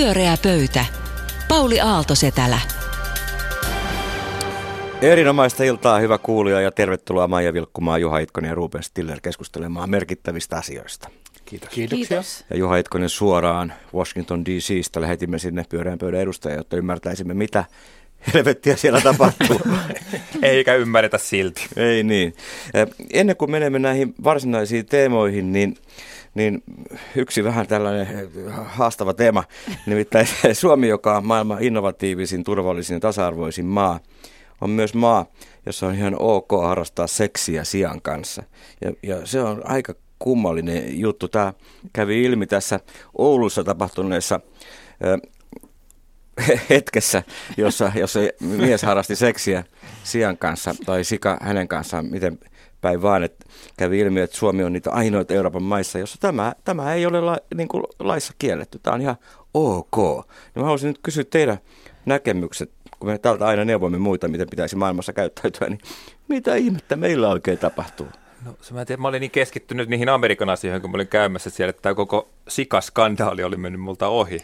Pyöreä pöytä. Pauli Aalto-Setälä. Erinomaista iltaa, hyvä kuulija, ja tervetuloa Maija Vilkkumaa, Juha Itkonen ja Ruben Stiller keskustelemaan merkittävistä asioista. Kiitos. Kiitoksia. Ja Juha Itkonen suoraan Washington DC:stä lähetimme sinne pyöreän pöydän edustajia, jotta ymmärtäisimme, mitä helvettiä siellä tapahtuu. Eikä ymmärretä silti. Ei niin. Ennen kuin menemme näihin varsinaisiin teemoihin, niin yksi vähän tällainen haastava teema, nimittäin Suomi, joka on maailman innovatiivisin, turvallisin ja tasa-arvoisin maa, on myös maa, jossa on ihan ok harrastaa seksiä sian kanssa. Ja se on aika kummallinen juttu. Tämä kävi ilmi tässä Oulussa tapahtuneessa hetkessä, jossa mies harrasti seksiä sian kanssa tai sika hänen kanssaan, miten päin vaan, että kävi ilmi, että Suomi on niitä ainoita Euroopan maissa, jossa tämä ei ole laissa kielletty. Tämä on ihan ok. Niin mä haluaisin nyt kysyä teidän näkemykset, kun me täältä aina neuvomme muita, miten pitäisi maailmassa käyttäytyä, niin mitä ihmettä meillä oikein tapahtuu? No, mä olin niin keskittynyt niihin Amerikan asioihin, kun mä olin käymässä siellä, että tämä koko SIGA-skandaali oli mennyt multa ohi.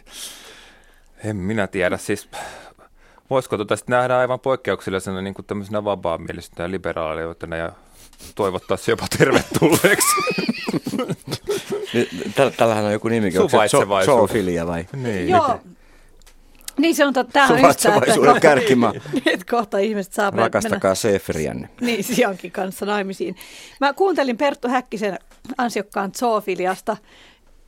En minä tiedä, siis voisiko sitten nähdä aivan poikkeuksellisena niin kuin tämmöisenä vapaamielisenä ja liberaaliutena ja toivottaa se jopa tervetulleeksi. Tällähän on joku nimikin, onko se zoofilia vai? Niin. Joo, niin se on totta. Tämähän on yhtään, että kohta ihmiset saa mennä. Rakastakaa Seferiänne. Niin, siankin kanssa naimisiin. Mä kuuntelin Perttu Häkkisen ansiokkaan zoofiliasta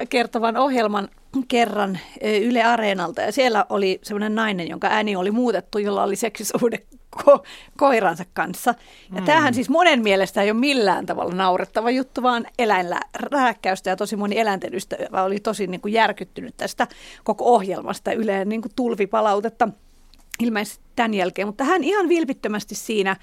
kertovan ohjelman kerran Yle Areenalta, ja siellä oli semmoinen nainen, jonka ääni oli muutettu, jolla oli seksisuhde koiransa kanssa. Ja tämähän siis monen mielestä ei ole millään tavalla naurettava juttu, vaan eläinrääkkäystä, ja tosi moni eläinten ystävä oli tosi niin kuin järkyttynyt tästä koko ohjelmasta. Yleen niin kuin tulvipalautetta ilmeisesti tämän jälkeen, mutta hän ihan vilpittömästi siinä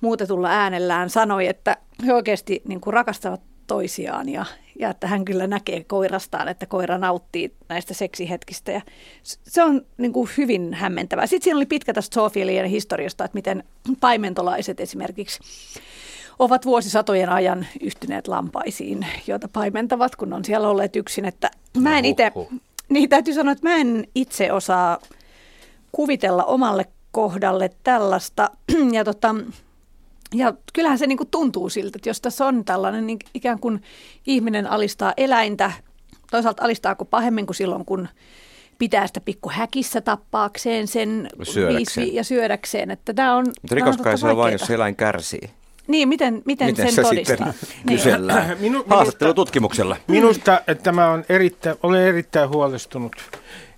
muutetulla äänellään sanoi, että he oikeasti niin kuin rakastavat toisiaan ja että hän kyllä näkee koirastaan, että koira nauttii näistä seksihetkistä, ja se on niin kuin hyvin hämmentävää. Sitten siinä oli pitkä tästä zoofilien historiasta, että miten paimentolaiset esimerkiksi ovat vuosisatojen ajan yhtyneet lampaisiin, joita paimentavat, kun on siellä olleet yksin. Että mä en itse, niin täytyy sanoa, että mä en itse osaa kuvitella omalle kohdalle tällaista, ja kyllähän se niin kuin tuntuu siltä, että jos tässä on tällainen, niin ikään kuin ihminen alistaa eläintä, toisaalta alistaako pahemmin kuin silloin, kun pitää sitä pikku häkissä tappaakseen sen viisi ja syödäkseen. Että tämä on, mutta rikos kai se on vain, jos eläin kärsii. Niin, miten sen todistaa? Kysellään. Haastattelututkimuksella. Minusta tämä on olen erittäin huolestunut.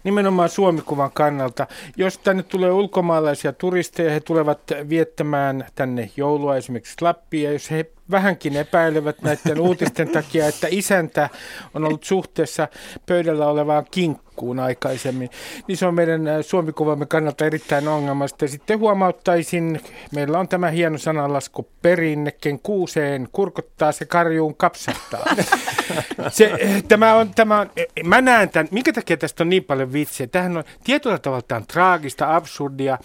Nimenomaan Suomikuvan kannalta. Jos tänne tulee ulkomaalaisia turisteja, he tulevat viettämään tänne joulua esimerkiksi Lappiin, ja jos he vähänkin epäilevät näiden uutisten takia, että isäntä on ollut suhteessa pöydällä olevaan kinkkuun aikaisemmin, niin se on meidän Suomikuvamme kannalta erittäin ongelmasta. Sitten huomauttaisin, meillä on tämä hieno sananlasku perinnekin kuuseen, kurkottaa se karjuun kapsahtaa. Mä näen tämän, minkä takia tästä on niin paljon vitsiä. Tämähän on tietyllä tavalla traagista, absurdia,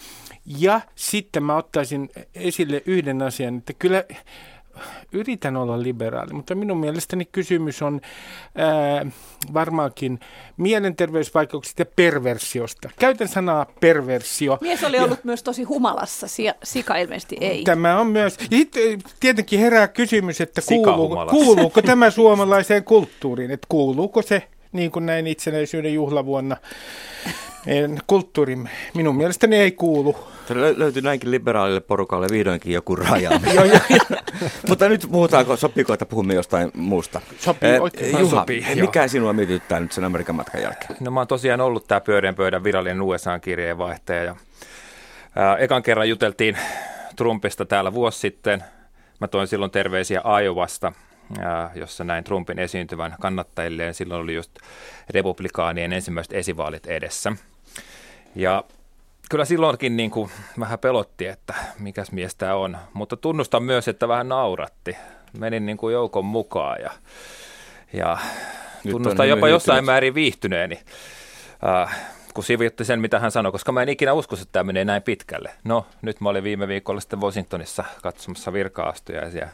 ja sitten mä ottaisin esille yhden asian, että kyllä yritän olla liberaali, mutta minun mielestäni kysymys on varmaankin mielenterveysvaikeuksista ja perversiosta. Käytän sanaa perversio. Mies oli ollut myös tosi humalassa, sika ilmeisesti ei. Tämä on myös. Ja sitten tietenkin herää kysymys, että kuuluuko tämä suomalaiseen kulttuuriin, että kuuluuko se niin kuin näin itsenäisyyden juhlavuonna kulttuuri minun mielestäni ei kuulu. Löytyy näinkin liberaalille porukalle vihdoinkin joku raja. Mutta nyt puhutaanko, sopiiko, että puhumme jostain muusta? Sopii. Mikä sinua mietityttää nyt sen Amerikan matkan jälkeen? No mä oon tosiaan ollut tää pyöreän pöydän virallinen USA-kirjeenvaihtaja. Ja ekan kerran juteltiin Trumpista täällä vuosi sitten. Mä toin silloin terveisiä Iowasta, jossa näin Trumpin esiintyvän kannattajilleen. Silloin oli just republikaanien ensimmäiset esivaalit edessä. Ja kyllä silloinkin niin kuin vähän pelotti, että mikäs mies tämä on, mutta tunnustan myös, että vähän nauratti. Menin niin kuin joukon mukaan ja tunnustan jopa jossain määrin viihtyneeni, kun sivutti sen, mitä hän sanoi, koska mä en ikinä usko, että tämä menee näin pitkälle. No, nyt mä olin viime viikolla sitten Washingtonissa katsomassa virka-astujaisia.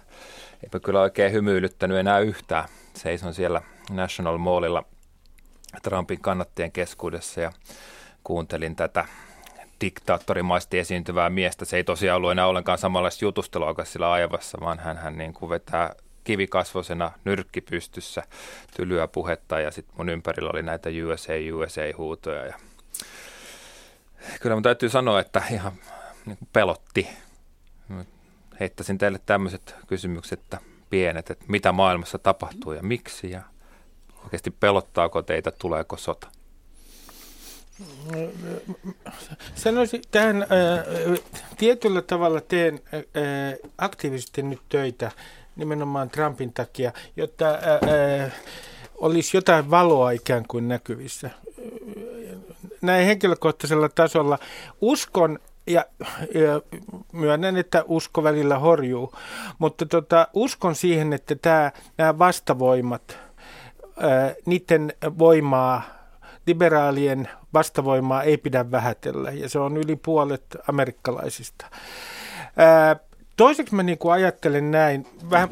Eipä kyllä oikein hymyilyttänyt enää yhtään. Seison siellä National Mallilla Trumpin kannattajien keskuudessa ja kuuntelin tätä diktaattorimaisesti esiintyvää miestä. Se ei tosiaan ollut enää ollenkaan samanlaista jutustelua kuin sillä aivassa, vaan hän niin kuin vetää kivikasvosena nyrkki pystyssä tylyä puhetta ja sitten mun ympärillä oli näitä USA-USA-huutoja. Ja kyllä mun täytyy sanoa, että ihan niin kuin pelotti. Heittäisin teille tämmöiset kysymykset, että pienet, että mitä maailmassa tapahtuu ja miksi ja oikeasti pelottaako teitä, tuleeko sota? Sanoisin tähän tietyllä tavalla teen aktiivisesti nyt töitä nimenomaan Trumpin takia, jotta olisi jotain valoa ikään kuin näkyvissä. Näin henkilökohtaisella tasolla uskon ja myönnän, että usko välillä horjuu, mutta uskon siihen, että nämä vastavoimat, niiden voimaa, liberaalien vastavoimaa ei pidä vähätellä ja se on yli puolet amerikkalaisista. Toiseksi mä niin kuin ajattelen näin,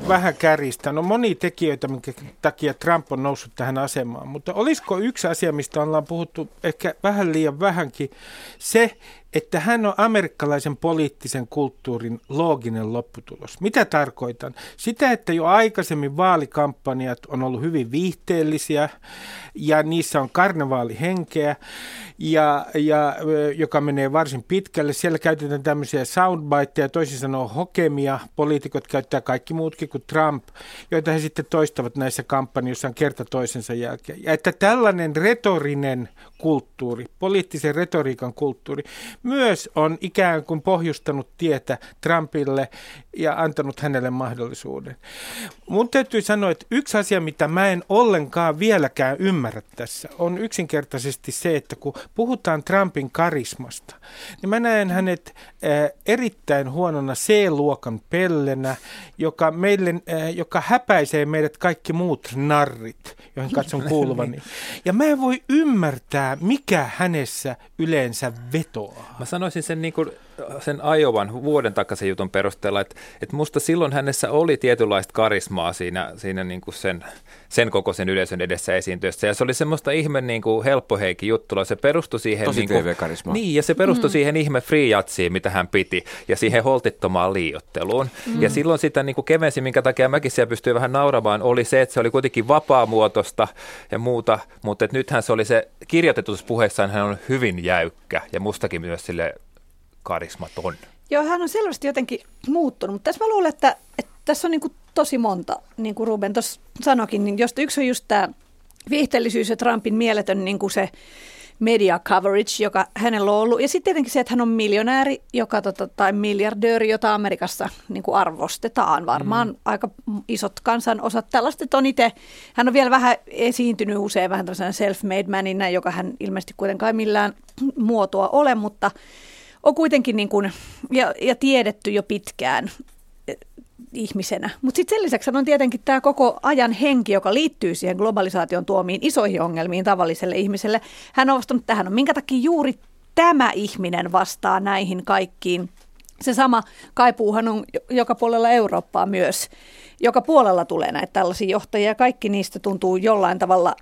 vähän kärjistän. On monia tekijöitä, minkä takia Trump on noussut tähän asemaan, mutta olisiko yksi asia, mistä ollaan puhuttu ehkä vähän liian vähänkin, se, että hän on amerikkalaisen poliittisen kulttuurin looginen lopputulos. Mitä tarkoitan? Sitä, että jo aikaisemmin vaalikampanjat on ollut hyvin viihteellisiä ja niissä on karnevaalihenkeä, ja joka menee varsin pitkälle. Siellä käytetään tämmöisiä soundbiteja, toisin sanoen hokemia. Poliitikot käyttää kaikki muutkin kuin Trump, joita he sitten toistavat näissä kampanjoissaan kerta toisensa jälkeen. Ja että tällainen retorinen kulttuuri, poliittisen retoriikan kulttuuri, myös on ikään kuin pohjustanut tietä Trumpille ja antanut hänelle mahdollisuuden. Mun täytyy sanoa, että yksi asia, mitä mä en ollenkaan vieläkään ymmärrä tässä, on yksinkertaisesti se, että kun puhutaan Trumpin karismasta, niin mä näen hänet erittäin huonona C-luokan pellenä, joka häpäisee meidät kaikki muut narrit, joihin katson kuuluvani. Ja mä en voi ymmärtää, mikä hänessä yleensä vetoaa. Mä sanoisin sen niin kuin sen Iowan vuoden takaisen jutun perusteella, että musta silloin hänessä oli tietynlaista karismaa siinä niin kuin sen kokoisen yleisön edessä esiintyessä. Ja se oli semmoista ihme niin kuin helppoheikin juttua. Se perustui siihen tosi niin TV-karismaa. Niin, ja se perustui siihen ihme friijatsiin, mitä hän piti, ja siihen holtittomaan liioitteluun. Ja silloin sitä niin kuin kevensi, minkä takia mäkin siellä pystyi vähän nauramaan, oli se, että se oli kuitenkin vapaamuotoista ja muuta, mutta että nythän se oli se kirjoitetussa puheessaan, hän on hyvin jäykkä, ja mustakin myös sille karismaton. Joo, hän on selvästi jotenkin muuttunut, mutta tässä mä luulen, että tässä on niin kuin tosi monta, niin kuin Ruben tuossa sanoikin, niin josta yksi on just tämä viihteellisyys ja Trumpin mieletön niin kuin se media coverage, joka hänellä on ollut, ja sitten tietenkin se, että hän on miljonääri tai miljardööri, jota Amerikassa niin kuin arvostetaan. Varmaan aika isot kansanosat tällaista, että on itse, hän on vielä vähän esiintynyt usein vähän tällaisena self-made maninä, joka hän ilmeisesti kuitenkaan millään muotoa ole, mutta on kuitenkin niin kuin, ja tiedetty jo pitkään ihmisenä. Mutta sitten sen lisäksi on tietenkin tämä koko ajan henki, joka liittyy siihen globalisaation tuomiin isoihin ongelmiin tavalliselle ihmiselle. Hän on vastannut tähän, minkä takia juuri tämä ihminen vastaa näihin kaikkiin. Se sama kaipuuhan on joka puolella Eurooppaa myös. Joka puolella tulee näitä tällaisia johtajia ja kaikki niistä tuntuu jollain tavalla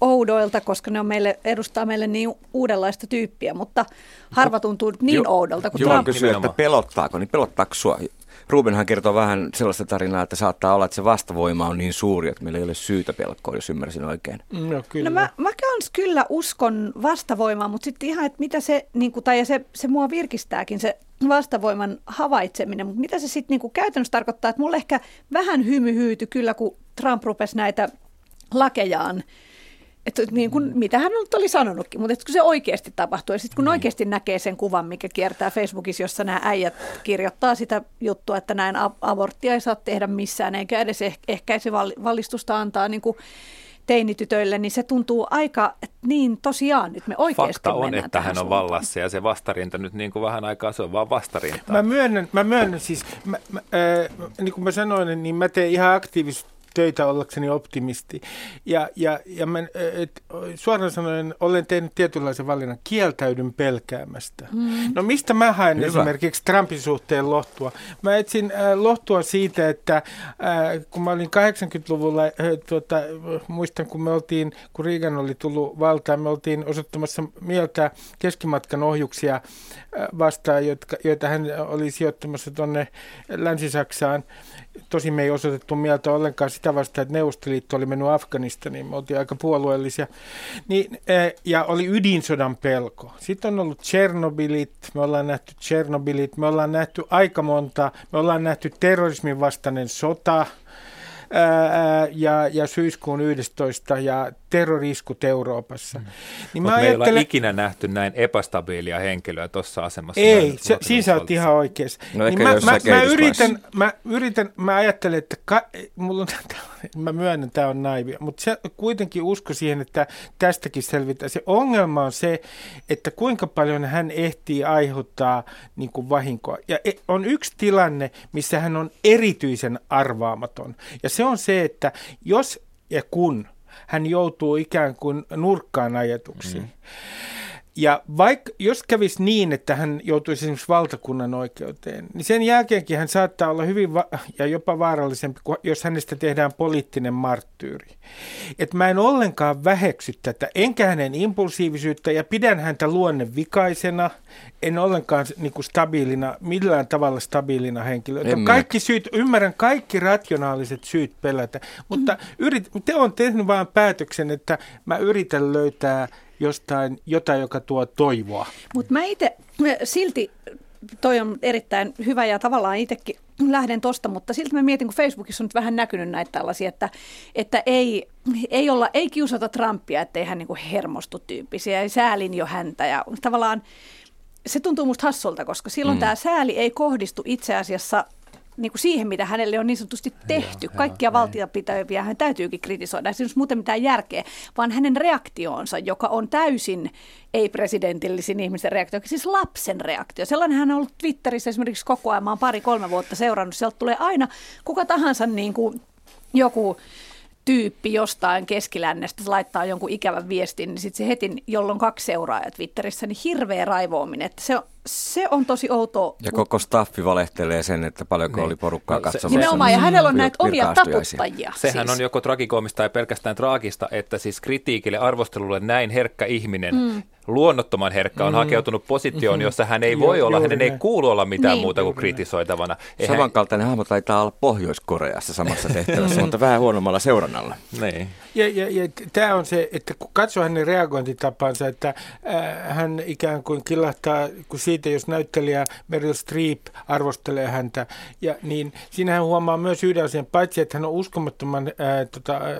oudoilta, koska ne on edustaa meille niin uudenlaista tyyppiä, mutta harva tuntuu niin oudolta kuin Trump. Juha kysyy, että pelottaako, niin pelottaako sua? Rubenhan kertoo vähän sellaista tarinaa, että saattaa olla, että se vastavoima on niin suuri, että meillä ei ole syytä pelkoa, jos ymmärsin oikein. No, kyllä. No mä kans kyllä uskon vastavoimaan, mutta sitten ihan, että mitä se, niin kuin, tai se mua virkistääkin, se vastavoiman havaitseminen, mutta mitä se sitten niin käytännössä tarkoittaa, että mulle ehkä vähän hymy hyytyi kyllä, kun Trump rupesi näitä lakejaan, että niin kuin, mitä hän nyt oli sanonutkin, mutta kun se oikeasti tapahtuu ja sitten kun oikeasti näkee sen kuvan, mikä kiertää Facebookissa, jossa nämä äijät kirjoittaa sitä juttua, että näin aborttia ei saa tehdä missään eikä edes ehkäisi valistusta antaa niin kuin teinitytöille, niin se tuntuu aika, että niin tosiaan nyt me oikeasti mennään. Fakta on, että hän on vallassa ja se vastarinta nyt niin kuin vähän aikaa, se on vaan vastarinta. Mä myönnän siis, niin kuin mä sanoin, niin mä teen ihan aktiivisesti töitä ollakseni optimisti. Ja mä, suoraan sanoen olen tehnyt tietynlaisen valinnan, kieltäydyn pelkäämästä. Mm. No mistä mä haen esimerkiksi Trumpin suhteen lohtua? Mä etsin lohtua siitä, että kun mä olin 80-luvulla, muistan kun Reagan oli tullut valtaan, me oltiin osoittamassa mieltä keskimatkan ohjuksia vastaan, joita hän oli sijoittamassa tuonne Länsi-Saksaan. Tosin me ei osoitettu mieltä ollenkaan sitä vastaan, että Neuvostoliitto oli mennyt Afganistaniin. Me oltiin aika puolueellisia. Niin, ja oli ydinsodan pelko. Sitten on ollut Tšernobylit. Me ollaan nähty Tšernobylit. Me ollaan nähty aika monta. Me ollaan nähty terrorismin vastainen sota. Ja syyskuun 11. ja terroriskut Euroopassa. Mm. Niin mutta me ei ole ikinä nähty näin epästabiilia henkilöä tuossa asemassa. Ei, siinä sä oot ihan oikeassa. No niin mä ajattelen, että mä myönnän, tämä on naivia, mutta se kuitenkin usko siihen, että tästäkin selvitään. Se ongelma on se, että kuinka paljon hän ehtii aiheuttaa niin kuin vahinkoa. Ja on yksi tilanne, missä hän on erityisen arvaamaton. Ja se on se, että jos ja kun hän joutuu ikään kuin nurkkaan ajatuksiin. Mm. Ja jos kävisi niin, että hän joutuisi esimerkiksi valtakunnan oikeuteen, niin sen jälkeenkin hän saattaa olla hyvin ja jopa vaarallisempi, jos hänestä tehdään poliittinen marttyyri. Et mä en ollenkaan väheksy tätä, enkä hänen impulsiivisyyttä ja pidän häntä luonnevikaisena, en ollenkaan niin kuin stabiilina, millään tavalla stabiilina henkilöä. Kaikki syyt, ymmärrän kaikki rationaaliset syyt pelätä, mutta te on tehnyt vain päätöksen, että mä yritän löytää jotain, joka tuo toivoa. Mutta mä itse, silti toi on erittäin hyvä ja tavallaan itsekin lähden tosta, mutta silti mä mietin, kun Facebookissa on nyt vähän näkynyt näitä tällaisia, että ei kiusata Trumpia, ettei hän niinku hermostu tyyppisiä, ja säälin jo häntä ja tavallaan se tuntuu musta hassulta, koska silloin tämä sääli ei kohdistu itse asiassa niin kuin siihen, mitä hänelle on niin sanotusti tehty. Kaikkia valtiopitäviä hän täytyykin kritisoida. Ei siis muuten mitään järkeä, vaan hänen reaktioonsa, joka on täysin ei-presidentillisin ihmisen reaktio, siis lapsen reaktio. Sellainen hän on ollut Twitterissä esimerkiksi koko ajan. Mä oon 2-3 vuotta seurannut. Sieltä tulee aina kuka tahansa niin kuin joku tyyppi jostain keskilännestä laittaa jonkun ikävän viestin, niin sitten se heti, jolloin 2 seuraajaa Twitterissä, niin hirveä raivoaminen. Että se on tosi outoa. Ja koko staffi valehtelee sen, että paljonko oli porukkaa katsomassa. Nimenomaan, ja hänellä on näitä omia taputtajia. Sehän on joko tragikoomista tai pelkästään traagista, että siis kritiikille, arvostelulle näin herkkä ihminen, luonnottoman herkkä, on hakeutunut positioon, jossa hän ei voi olla, hänen ei kuulu olla mitään muuta kuin kritisoitavana. Samankaltainen hahmo taitaa olla Pohjois-Koreassa samassa tehtävässä, mutta vähän huonommalla seurannalla. Niin. Ja tämä on se, että kun katsoo hänen reagointitapansa, että hän ikään kuin kilahtaa, kun siitä, jos näyttelijä Meryl Streep arvostelee häntä, ja niin siinä hän huomaa myös yhden asian, paitsi että hän on uskomattoman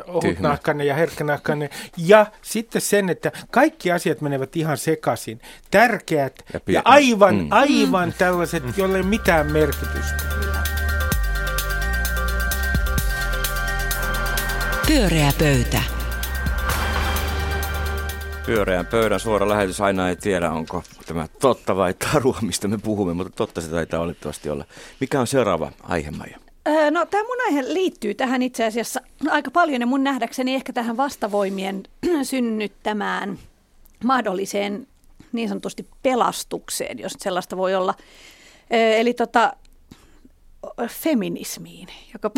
ohutnahkainen ja herkkänahkainen, ja sitten sen, että kaikki asiat menevät ihan sekaisin. Tärkeät ja aivan tällaiset, joille ei mitään merkitystä. Pyöreä pöytä. Pyöreän pöydän suora lähetys. Aina ei tiedä, onko tämä totta vai tarua, mistä me puhumme, mutta totta se taitaa olettavasti olla. Mikä on seuraava aihe, Maija? No, tämä mun aihe liittyy tähän itse asiassa aika paljon ja mun nähdäkseni ehkä tähän vastavoimien synnyttämään mahdolliseen niin sanotusti pelastukseen, jos sellaista voi olla. Eli feminismiin, joka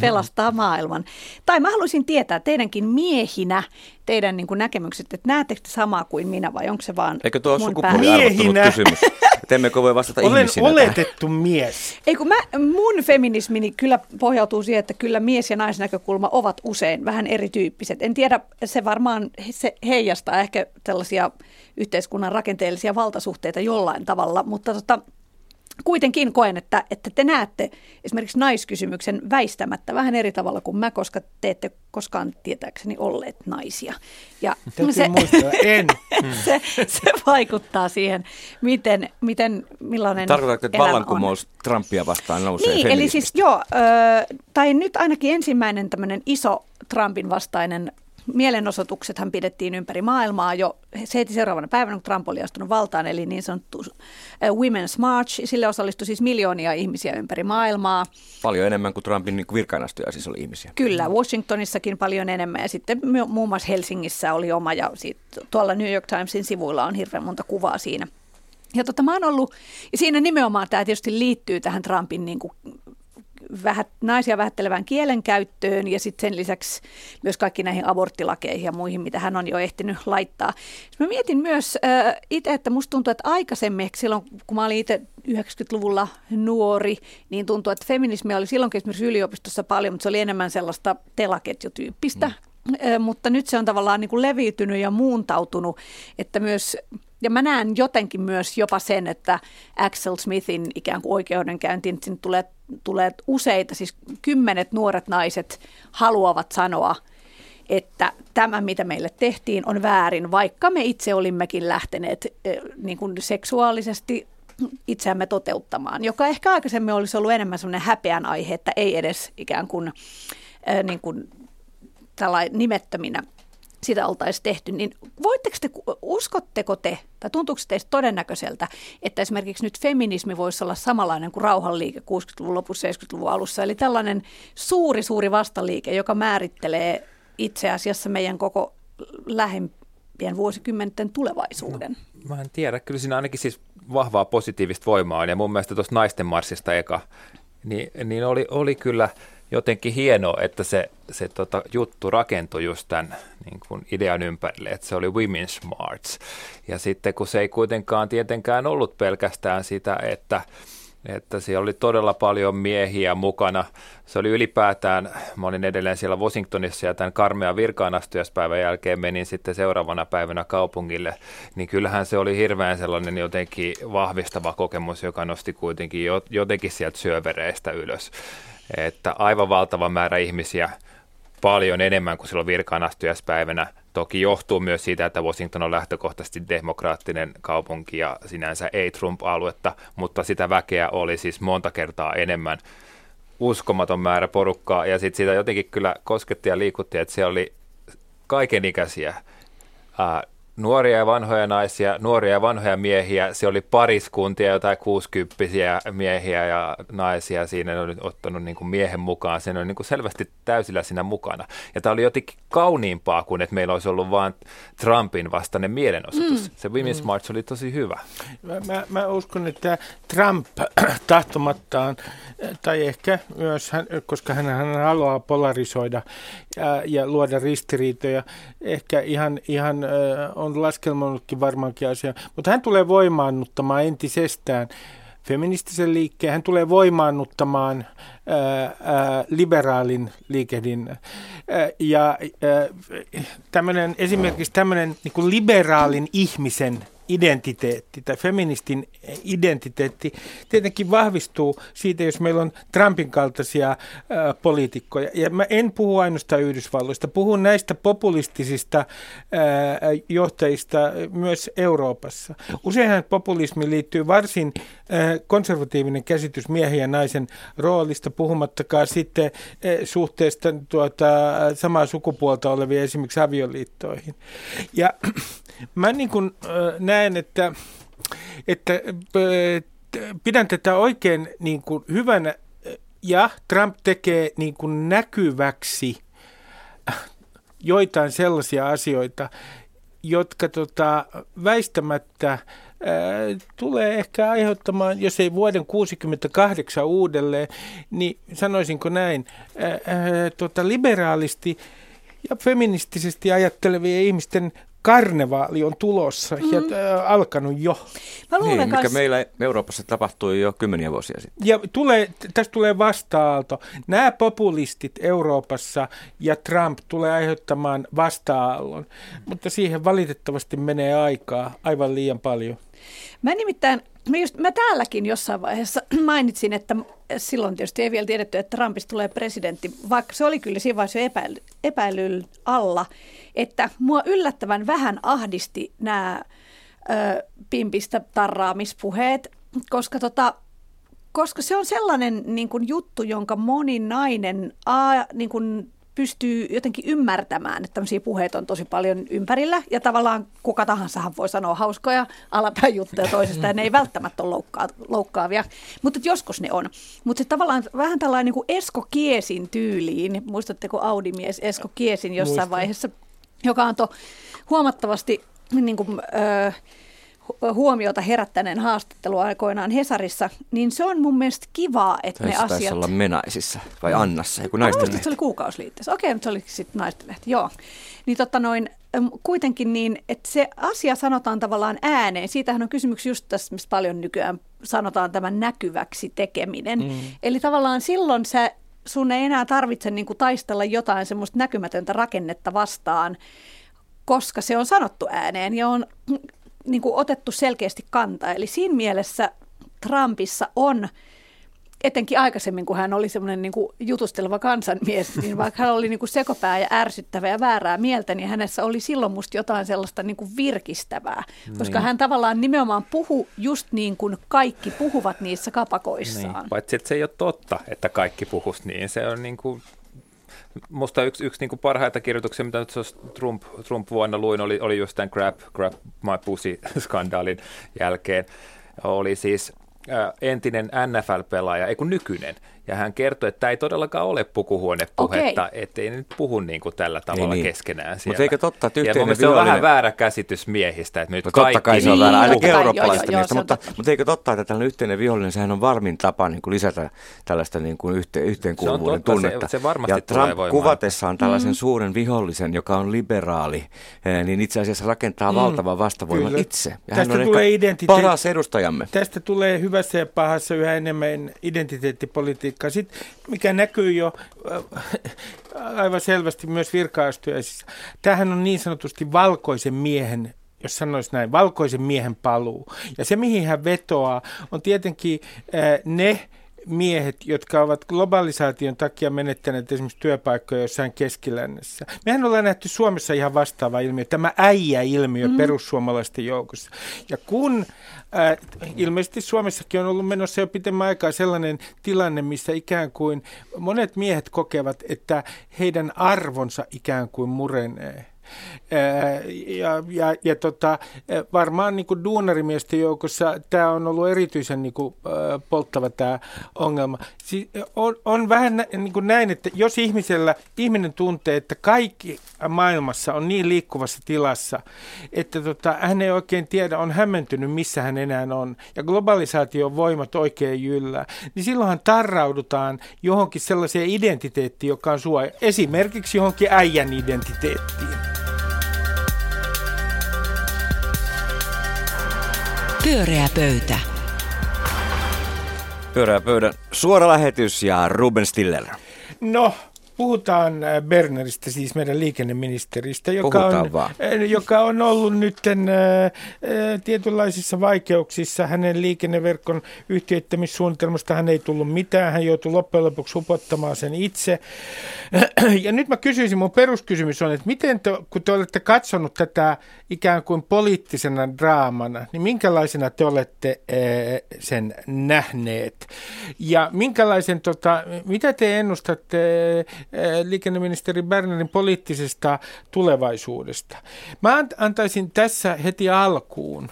pelastaa maailman. Tai mä haluaisin tietää teidänkin miehinä, teidän niin kuin näkemykset, että näettekö te samaa kuin minä vai onko se vaan eikö tuo sukupuoliarvottunut kysymys? Teemmekö voi vastata ihmisinä? Olen oletettu tähän mies. Ei kun mun feminismini kyllä pohjautuu siihen, että kyllä mies- ja naisnäkökulma ovat usein vähän erityyppiset. En tiedä, se varmaan se heijastaa ehkä tällaisia yhteiskunnan rakenteellisia valtasuhteita jollain tavalla, mutta kuitenkin koen, että te näette esimerkiksi naiskysymyksen väistämättä vähän eri tavalla kuin mä, koska te ette koskaan tietääkseni olleet naisia. Ja se vaikuttaa siihen, miten millainen elämä on. Tarkoitatko, että vallankumous Trumpia vastaan nousee? Niin, eli siis joo, tai nyt ainakin ensimmäinen tämmöinen iso Trumpin vastainen mielenosoituksethan pidettiin ympäri maailmaa jo heti seuraavana päivänä, kun Trump oli astunut valtaan, eli niin sanottu Women's March. Sille osallistui siis miljoonia ihmisiä ympäri maailmaa. Paljon enemmän kuin Trumpin virkaanastuja siis oli ihmisiä. Kyllä, Washingtonissakin paljon enemmän ja sitten muun muassa Helsingissä oli oma ja tuolla New York Timesin sivuilla on hirveän monta kuvaa siinä. Ja mä oon ollut, ja siinä nimenomaan tämä tietysti liittyy tähän Trumpin niin kuin naisia vähättelevään kielenkäyttöön ja sitten sen lisäksi myös kaikki näihin aborttilakeihin ja muihin, mitä hän on jo ehtinyt laittaa. Mä mietin myös itse, että musta tuntuu, että aikaisemmin, silloin kun mä olin itse 90-luvulla nuori, niin tuntuu, että feminismi oli silloinkin esimerkiksi yliopistossa paljon, mutta se oli enemmän sellaista telaketjutyyppistä. Mutta nyt se on tavallaan niin kuin leviytynyt ja muuntautunut, että myös... Ja mä näen jotenkin myös jopa sen, että Axel Smithin ikään kuin oikeudenkäyntiin sinne tulee useita, siis 10 nuoret naiset haluavat sanoa, että tämä mitä meille tehtiin on väärin, vaikka me itse olimmekin lähteneet niin kuin seksuaalisesti itseämme toteuttamaan, joka ehkä aikaisemmin olisi ollut enemmän sellainen häpeän aihe, että ei edes ikään kuin, niin kuin tällainen nimettöminä sitä oltaisiin tehty, niin uskotteko te, tai tuntuuko teistä todennäköiseltä, että esimerkiksi nyt feminismi voisi olla samanlainen kuin rauhanliike 60-luvun lopussa, 70-luvun alussa, eli tällainen suuri vastaliike, joka määrittelee itse asiassa meidän koko lähempien vuosikymmenten tulevaisuuden? No, mä en tiedä, kyllä siinä ainakin siis vahvaa positiivista voimaa on, ja mun mielestä tuosta naisten marssista eka, niin oli kyllä... Jotenkin hienoa, että se juttu rakentui just tämän niin kuin idean ympärille, että se oli Women's March. Ja sitten kun se ei kuitenkaan tietenkään ollut pelkästään sitä, että siellä oli todella paljon miehiä mukana. Se oli ylipäätään, mä olin edelleen siellä Washingtonissa ja tämän karmean virkaanastujaispäivän jälkeen menin sitten seuraavana päivänä kaupungille, niin kyllähän se oli hirveän sellainen jotenkin vahvistava kokemus, joka nosti kuitenkin jotenkin sieltä syövereistä ylös. Että aivan valtava määrä ihmisiä, paljon enemmän kuin silloin virkaanastujaispäivänä. Toki johtuu myös siitä, että Washington on lähtökohtaisesti demokraattinen kaupunki ja sinänsä ei Trump-aluetta, mutta sitä väkeä oli siis monta kertaa enemmän. Uskomaton määrä porukkaa ja sitten siitä jotenkin kyllä kosketti ja liikutti, että siellä oli kaikenikäisiä nuoria ja vanhoja naisia, nuoria ja vanhoja miehiä, se oli pariskuntia, jotain 60-vuotiaita miehiä ja naisia, siinä oli ottanut niin kuin miehen mukaan, se oli niin kuin selvästi täysillä siinä mukana. Ja tämä oli jotenkin kauniimpaa kuin, että meillä olisi ollut vain Trumpin vastainen mielenosoitus. Se Women's March oli tosi hyvä. Mä uskon, että Trump tahtomattaan, tai ehkä myös, koska hän haluaa polarisoida ja luoda ristiriitoja, ehkä ihan on laskelmoinutkin varmaankin asiaa, mutta hän tulee voimaannuttamaan entisestään feministisen liikkeen, hän tulee voimaannuttamaan liberaalin liikehdinnän. Ja esimerkiksi tämmöinen niin kuin liberaalin ihmisen identiteetti tai feministin identiteetti tietenkin vahvistuu siitä, jos meillä on Trumpin kaltaisia poliitikkoja. Ja mä en puhu ainoastaan Yhdysvalloista, puhun näistä populistisista johtajista myös Euroopassa. Useinhan populismiin liittyy varsin konservatiivinen käsitys miehen ja naisen roolista, puhumattakaan sitten suhteesta samaa sukupuolta olevia esimerkiksi avioliittoihin. Ja mä niin kuin näen, että pidän tätä oikein niin kuin hyvänä ja Trump tekee niin kuin näkyväksi joitain sellaisia asioita, jotka väistämättä tulee ehkä aiheuttamaan, jos ei vuoden 1968 uudelleen, niin sanoisinko näin, liberaalisti ja feministisesti ajattelevien ihmisten karnevaali on tulossa ja alkanut jo. Mikä meillä Euroopassa tapahtui jo 10 vuosia sitten. Ja tässä tulee vasta-aalto. Nämä populistit Euroopassa ja Trump tulee aiheuttamaan vasta-aallon, mutta siihen valitettavasti menee aikaa aivan liian paljon. Mä täälläkin jossain vaiheessa mainitsin, että silloin tietysti ei vielä tiedetty, että Trumpista tulee presidentti, vaikka se oli kyllä siinä vaiheessa epäilyn alla, että mua yllättävän vähän ahdisti nämä pimpistä tarraamispuheet, koska se on sellainen niin kuin juttu, jonka moni nainen niin kuin pystyy jotenkin ymmärtämään, että tämmöisiä puheita on tosi paljon ympärillä ja tavallaan kuka tahansahan voi sanoa hauskoja alapäin juttuja toisesta ja ne ei välttämättä ole loukkaavia, mutta joskus ne on. Mutta se tavallaan vähän tällainen niin kuin Esko Kiesin tyyliin, muistatteko Audimies Esko Kiesin jossain vaiheessa, joka antoi huomattavasti niin kuin, huomiota herättäneen haastattelu aikoinaan Hesarissa, niin se on mun mielestä kivaa, että ne asiat... Taisi olla Menaisissa vai Annassa, joku naistenlehti. Se oli Kuukausiliitteessä. Okei, mutta se oli sitten naistenlehti, joo. Niin totta noin, kuitenkin niin, että se asia sanotaan tavallaan ääneen. Siitähän on kysymys just tässä, mistä paljon nykyään sanotaan tämän näkyväksi tekeminen. Mm. Eli tavallaan silloin sun ei enää tarvitse niin kuin taistella jotain semmoista näkymätöntä rakennetta vastaan, koska se on sanottu ääneen ja on... Niin kuin otettu selkeästi kantaa. Eli siinä mielessä Trumpissa on, etenkin aikaisemmin, kun hän oli semmoinen niin kuin jutusteleva kansanmies, niin vaikka hän oli niin kuin sekopää ja ärsyttävä ja väärää mieltä, niin hänessä oli silloin musta jotain sellaista niin kuin virkistävää, koska hän tavallaan nimenomaan puhui just niin kuin kaikki puhuvat niissä kapakoissaan. Niin. Paitsi, että se ei ole totta, että kaikki puhuisi niin. Se on niin kuin... Musta yksi niin kuin parhaita kirjoituksia, mitä nyt Trump vuonna luin, oli just tämän Grab My Pussy -skandaalin jälkeen. Oli siis entinen NFL-pelaaja, ei kun nykyinen. Ja hän kertoi, että tämä ei todellakaan ole pukuhuonepuhetta, ettei nyt puhu niin kuin tällä tavalla keskenään siellä. Mutta eikö totta, että yhteinen vihollinen... Se on vähän väärä käsitys miehistä, että me nyt no, kaikki... Totta kai se on väärä, ainakin eurooppalaisista miehistä, mutta eikö totta, että tällainen yhteinen vihollinen, sehän on varmin tapa niin kuin lisätä tällaista niin kuin yhteenkuuluvuuden tunnetta. Se varmasti ja Trump kuvatessaan tällaisen suuren vihollisen, joka on liberaali, niin itse asiassa rakentaa valtavan vastavoiman itse. Ja hän on ehkä paras edustajamme. Tästä tulee hyvässä ja pahassa yhä enemmän identiteettipolitiikkaa. Sitten, mikä näkyy jo aivan selvästi myös virka-astujaisissa. Tämähän on niin sanotusti valkoisen miehen, jos sanoisi näin, valkoisen miehen paluu. Ja se, mihin hän vetoaa, on tietenkin ne miehet, jotka ovat globalisaation takia menettäneet esimerkiksi työpaikkoja jossain keskilännessä. Mehän ollaan nähty Suomessa ihan vastaava ilmiö, tämä äijäilmiö perussuomalaisten joukossa. Ja kun ilmeisesti Suomessakin on ollut menossa jo pitemmän aikaa sellainen tilanne, missä ikään kuin monet miehet kokevat, että heidän arvonsa ikään kuin murenee. Varmaan niin kuin duunarimiesten joukossa tämä on ollut erityisen niin kuin, polttava tämä ongelma. Siis on vähän niin kuin näin, että jos ihminen tuntee, että kaikki maailmassa on niin liikkuvassa tilassa, että hän ei oikein tiedä, on hämmentynyt missä hän enää on ja globalisaation voimat oikein jyllää, niin silloinhan tarraudutaan johonkin sellaiseen identiteettiin, joka on suoja. Esimerkiksi johonkin äijän identiteettiin. Pyöreä pöytä. Pyöreä pöydän suora lähetys ja Ruben Stiller. No, puhutaan Berneristä, siis meidän liikenneministeristä, joka on ollut nyt tietynlaisissa vaikeuksissa. Hänen liikenneverkon yhtiöittämissuunnitelmasta hän ei tullut mitään. Hän joutui loppujen lopuksi upottamaan sen itse. Ja nyt mä kysyisin, mun peruskysymys on, että miten kun te olette katsonut tätä ikään kuin poliittisena draamana, niin minkälaisena te olette sen nähneet? Ja minkälaisen, mitä te ennustatte liikenneministeri Bernerin poliittisesta tulevaisuudesta? Mä antaisin tässä heti alkuun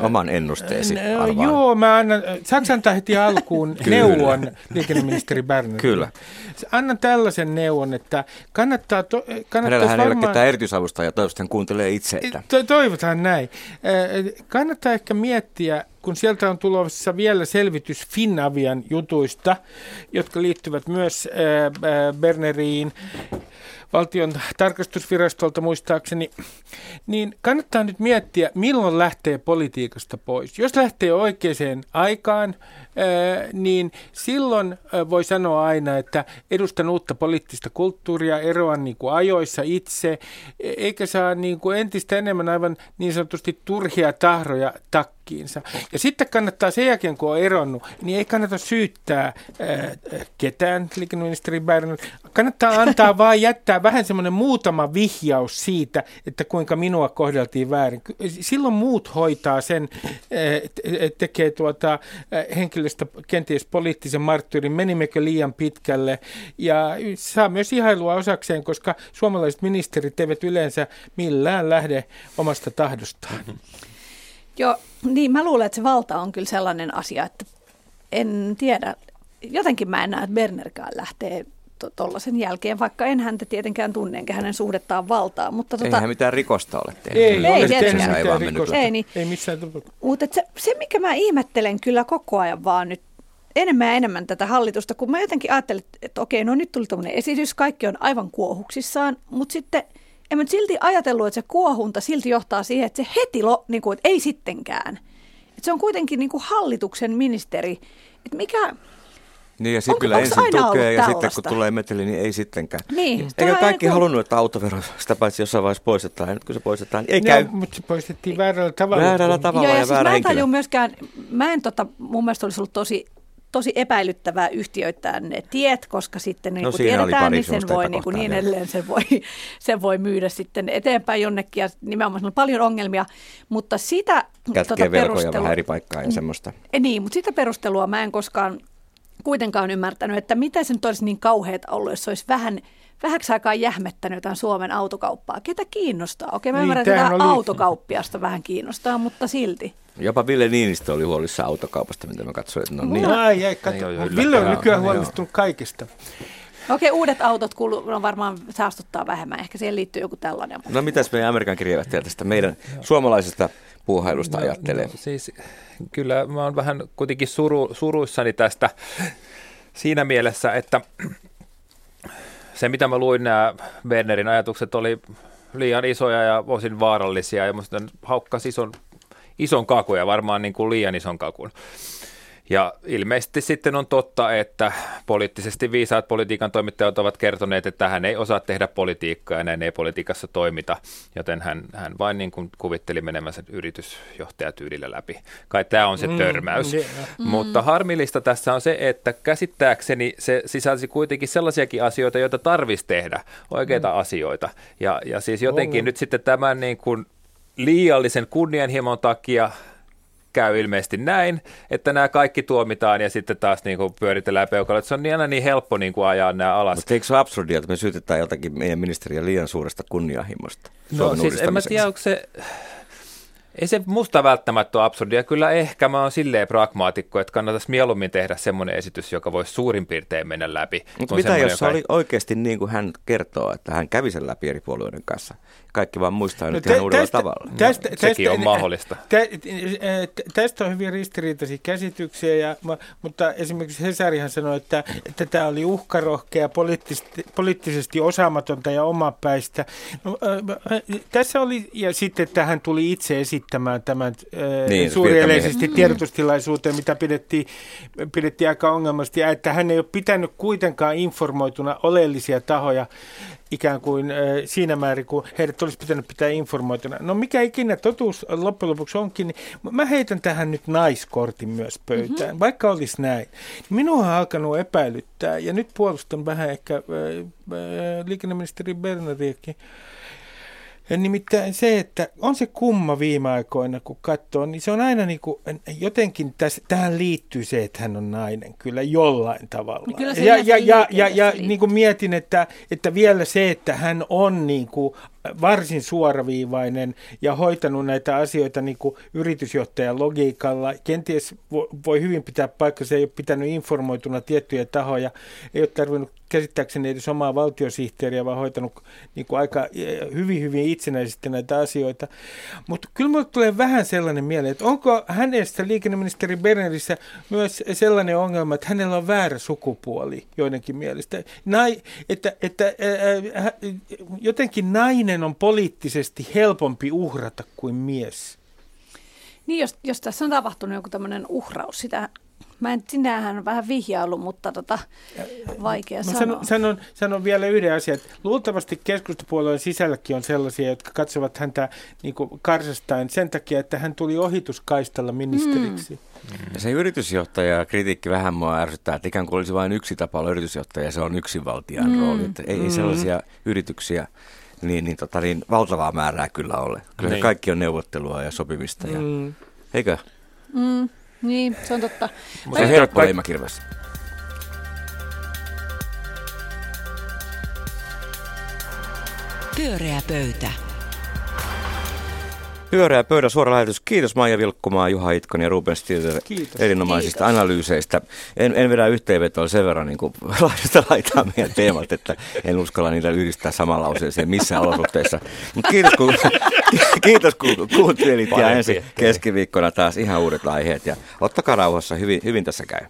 oman ennusteesi arvaan. Joo, mä annan, saanko antaa heti alkuun neuvon liikenneministeri Bernerille? Kyllä. Annan tällaisen neuvon, että kannattaisi varmaan... Hänellä ketään erityisavustaja, toivottavasti hän kuuntelee itse. Toivotaan näin. Kannattaa ehkä miettiä, kun sieltä on tulossa vielä selvitys Finavian jutuista, jotka liittyvät myös Berneriin, Valtion tarkastusvirastolta muistaakseni, niin kannattaa nyt miettiä, milloin lähtee politiikasta pois. Jos lähtee oikeaan aikaan, niin silloin voi sanoa aina, että edustan uutta poliittista kulttuuria, eroan niin kuin ajoissa itse, eikä saa niin kuin entistä enemmän aivan niin sanotusti turhia tahroja takkiin. piikkiinsä. Ja sitten kannattaa sen jälkeen, kun on eronnut, niin ei kannata syyttää ketään, liikenneministeri Berner. Kannattaa antaa vaan jättää vähän semmoinen muutama vihjaus siitä, että kuinka minua kohdeltiin väärin. Silloin muut hoitaa sen, tekee henkilöstä kenties poliittisen marttyyrin, menimmekö liian pitkälle. Ja saa myös ihailua osakseen, koska suomalaiset ministerit eivät yleensä millään lähde omasta tahdostaan. Joo, niin mä luulen, että se valta on kyllä sellainen asia, että en tiedä. Jotenkin mä en näe, että Bernerkään lähtee tuollaisen jälkeen, vaikka en häntä tietenkään tunne, enkä hänen suhdettaan valtaa. Mutta eihän mitään rikosta ole tehnyt. Ei missään tapauksessa. Mutta se, mikä mä ihmettelen kyllä koko ajan vaan nyt, enemmän ja enemmän tätä hallitusta, kun mä jotenkin ajattelin, että okei, no nyt tuli tämmöinen esitys, kaikki on aivan kuohuksissaan, mutta sitten en mä silti ajatellut, että se kuohunta silti johtaa siihen, että se heti, niin kuin, että ei sittenkään. Että se on kuitenkin niin kuin hallituksen ministeri, että mikä... Niin ja sitten kyllä ensin tukee ja sitten kun tulee meteli, niin ei sittenkään. Niin, eikä kaikki halunnut, että autovero sitä paitsi jossain vaiheessa poistetaan. Ja nyt kun se poistetaan, niin ei käy. Mutta se poistettiin väärällä tavalla. Väärällä tavalla ja väärä henkilö. Mä en myöskään, mun mielestä olisi ollut tosi epäilyttävää yhtiöittää ne tiet, koska sitten niin kun tiedetään, niin sen voi niin edelleen, sen voi myydä sitten eteenpäin jonnekin ja nimenomaan on paljon ongelmia, mutta sitä perustelua vähän eri paikkaa ja semmoista. Niin, mutta sitä perustelua mä en koskaan kuitenkaan ymmärtänyt, että mitä se nyt olisi niin kauheata ollut, jos se olisi vähäksi aikaa jähmettänyt jotain Suomen autokauppaa. Ketä kiinnostaa? Okei, mä ymmärrän, että oli... autokauppiasta vähän kiinnostaa, mutta silti. Jopa Ville Niinistö oli huolissaan autokaupasta, mitä mä katsoin. No niin. Ville on nykyään huolestunut kaikista. Okei, uudet autot varmaan saastuttaa vähemmän. Ehkä siihen liittyy joku tällainen. No mitäs meidän Amerikan kirjeenvaihtaja tästä meidän suomalaisesta puuhailusta ajattelee? No, siis kyllä mä oon vähän kuitenkin suruissani tästä siinä mielessä, että se mitä mä luin, nämä Bernerin ajatukset oli liian isoja ja osin vaarallisia ja musta haukkasi ison kakun ja varmaan niin kuin liian ison kakun. Ja ilmeisesti sitten on totta, että poliittisesti viisaat politiikan toimittajat ovat kertoneet, että hän ei osaa tehdä politiikkaa ja näin ei politiikassa toimita, joten hän vain niin kuin kuvitteli menemänsä yritysjohtajatyylillä läpi. Kai tämä on se törmäys. Mutta harmillista tässä on se, että käsittääkseni se sisälsi kuitenkin sellaisiakin asioita, joita tarvitsisi tehdä, oikeita asioita. Ja siis jotenkin nyt sitten tämän niin kuin liiallisen kunnianhimon takia käy ilmeisesti näin, että nämä kaikki tuomitaan ja sitten taas niin kuin pyöritellään peukalla. Se on aina niin helppo niin kuin ajaa nämä alas. Mutta eikö se ole absurdia, että me syytetään jotakin meidän ministeriä liian suuresta kunnianhimosta? No siis en mä tiedä, onko se... Ei se musta välttämättä ole absurdia. Kyllä ehkä mä oon silleen pragmaatikko, että kannattaisi mieluummin tehdä semmoinen esitys, joka voisi suurin piirtein mennä läpi. Mutta mitä jos se oli oikeasti niin kuin hän kertoo, että hän kävi sen läpi eri puolueiden kanssa? Kaikki vaan muistaa nyt ihan uudella tavalla. Sekin on mahdollista. Tästä on hyvin ristiriitaisia käsityksiä, mutta esimerkiksi Hesarihan sanoi, että tämä oli uhkarohkea, poliittisesti osaamatonta ja omapäistä. Tässä oli, ja sitten tähän tuli itse esittämään tämän suurieleisesti tiedotustilaisuuteen, mitä pidettiin aika ongelmasti, että hän ei ole pitänyt kuitenkaan informoituna oleellisia tahoja, ikään kuin siinä määrin, kun heidät olisi pitänyt pitää informoituna. No mikä ikinä totuus loppujen lopuksi onkin, niin mä heitän tähän nyt naiskortin myös pöytään, vaikka olisi näin. Minua on alkanut epäilyttää, ja nyt puolustan vähän ehkä liikenneministeri Berneriäkin. Nimittäin se, että on se kumma viime aikoina, kun katsoo, niin se on aina niin kuin, jotenkin tähän liittyy se, että hän on nainen kyllä jollain tavalla. Kyllä ja niin kuin mietin, että vielä se, että hän on niin kuin varsin suoraviivainen ja hoitanut näitä asioita niin kuin yritysjohtajan logiikalla. Kenties voi hyvin pitää paikkaa, se ei ole pitänyt informoituna tiettyjä tahoja, ei ole tarvinnut käsittääkseni edes omaa valtiosihteeriä, vaan hoitanut niin kuin aika hyvin itsenäisesti näitä asioita. Mutta kyllä minulle tulee vähän sellainen mieleen, että onko hänestä liikenneministeri Bernerissä myös sellainen ongelma, että hänellä on väärä sukupuoli joidenkin mielestä. Jotenkin nainen on poliittisesti helpompi uhrata kuin mies. Niin, jos tässä on tapahtunut joku tämmöinen uhraus, sitä Mä en sinähän vähän vihjailu, mutta vaikea sanoa. Sanon vielä yhden asian, että luultavasti keskustapuolueen sisälläkin on sellaisia, jotka katsovat häntä niin kuin karsastaen sen takia, että hän tuli ohituskaistalla ministeriksi. Se yritysjohtaja kritiikki vähän mua ärsyttää, että ikään kuin olisi vain yksi tapa olla yritysjohtaja ja se on yksinvaltiaan rooli. Että ei sellaisia yrityksiä niin valtavaa määrää kyllä ole. Kyllä niin. Kaikki on neuvottelua ja sopimista. Ja, eikö? Niin, se on totta. Mutta se on helppo leimakirves. Pyöreä pöytä. Pyöreä pöydä, suora lähetys. Kiitos Maija Vilkkumaa, Juha Itkonen ja Ruben Stiller erinomaisista analyyseistä. En vedä yhteenvetoa sen verran niin kuin laidasta laitaan meidän teemat, että en uskalla niitä yhdistää samaan lauseeseen missään olosuhteissa. Mutta kiitos kun kuuntelit ja ensi keskiviikkona taas ihan uudet aiheet ja ottakaa rauhassa, hyvin tässä käy.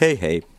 Hei hei!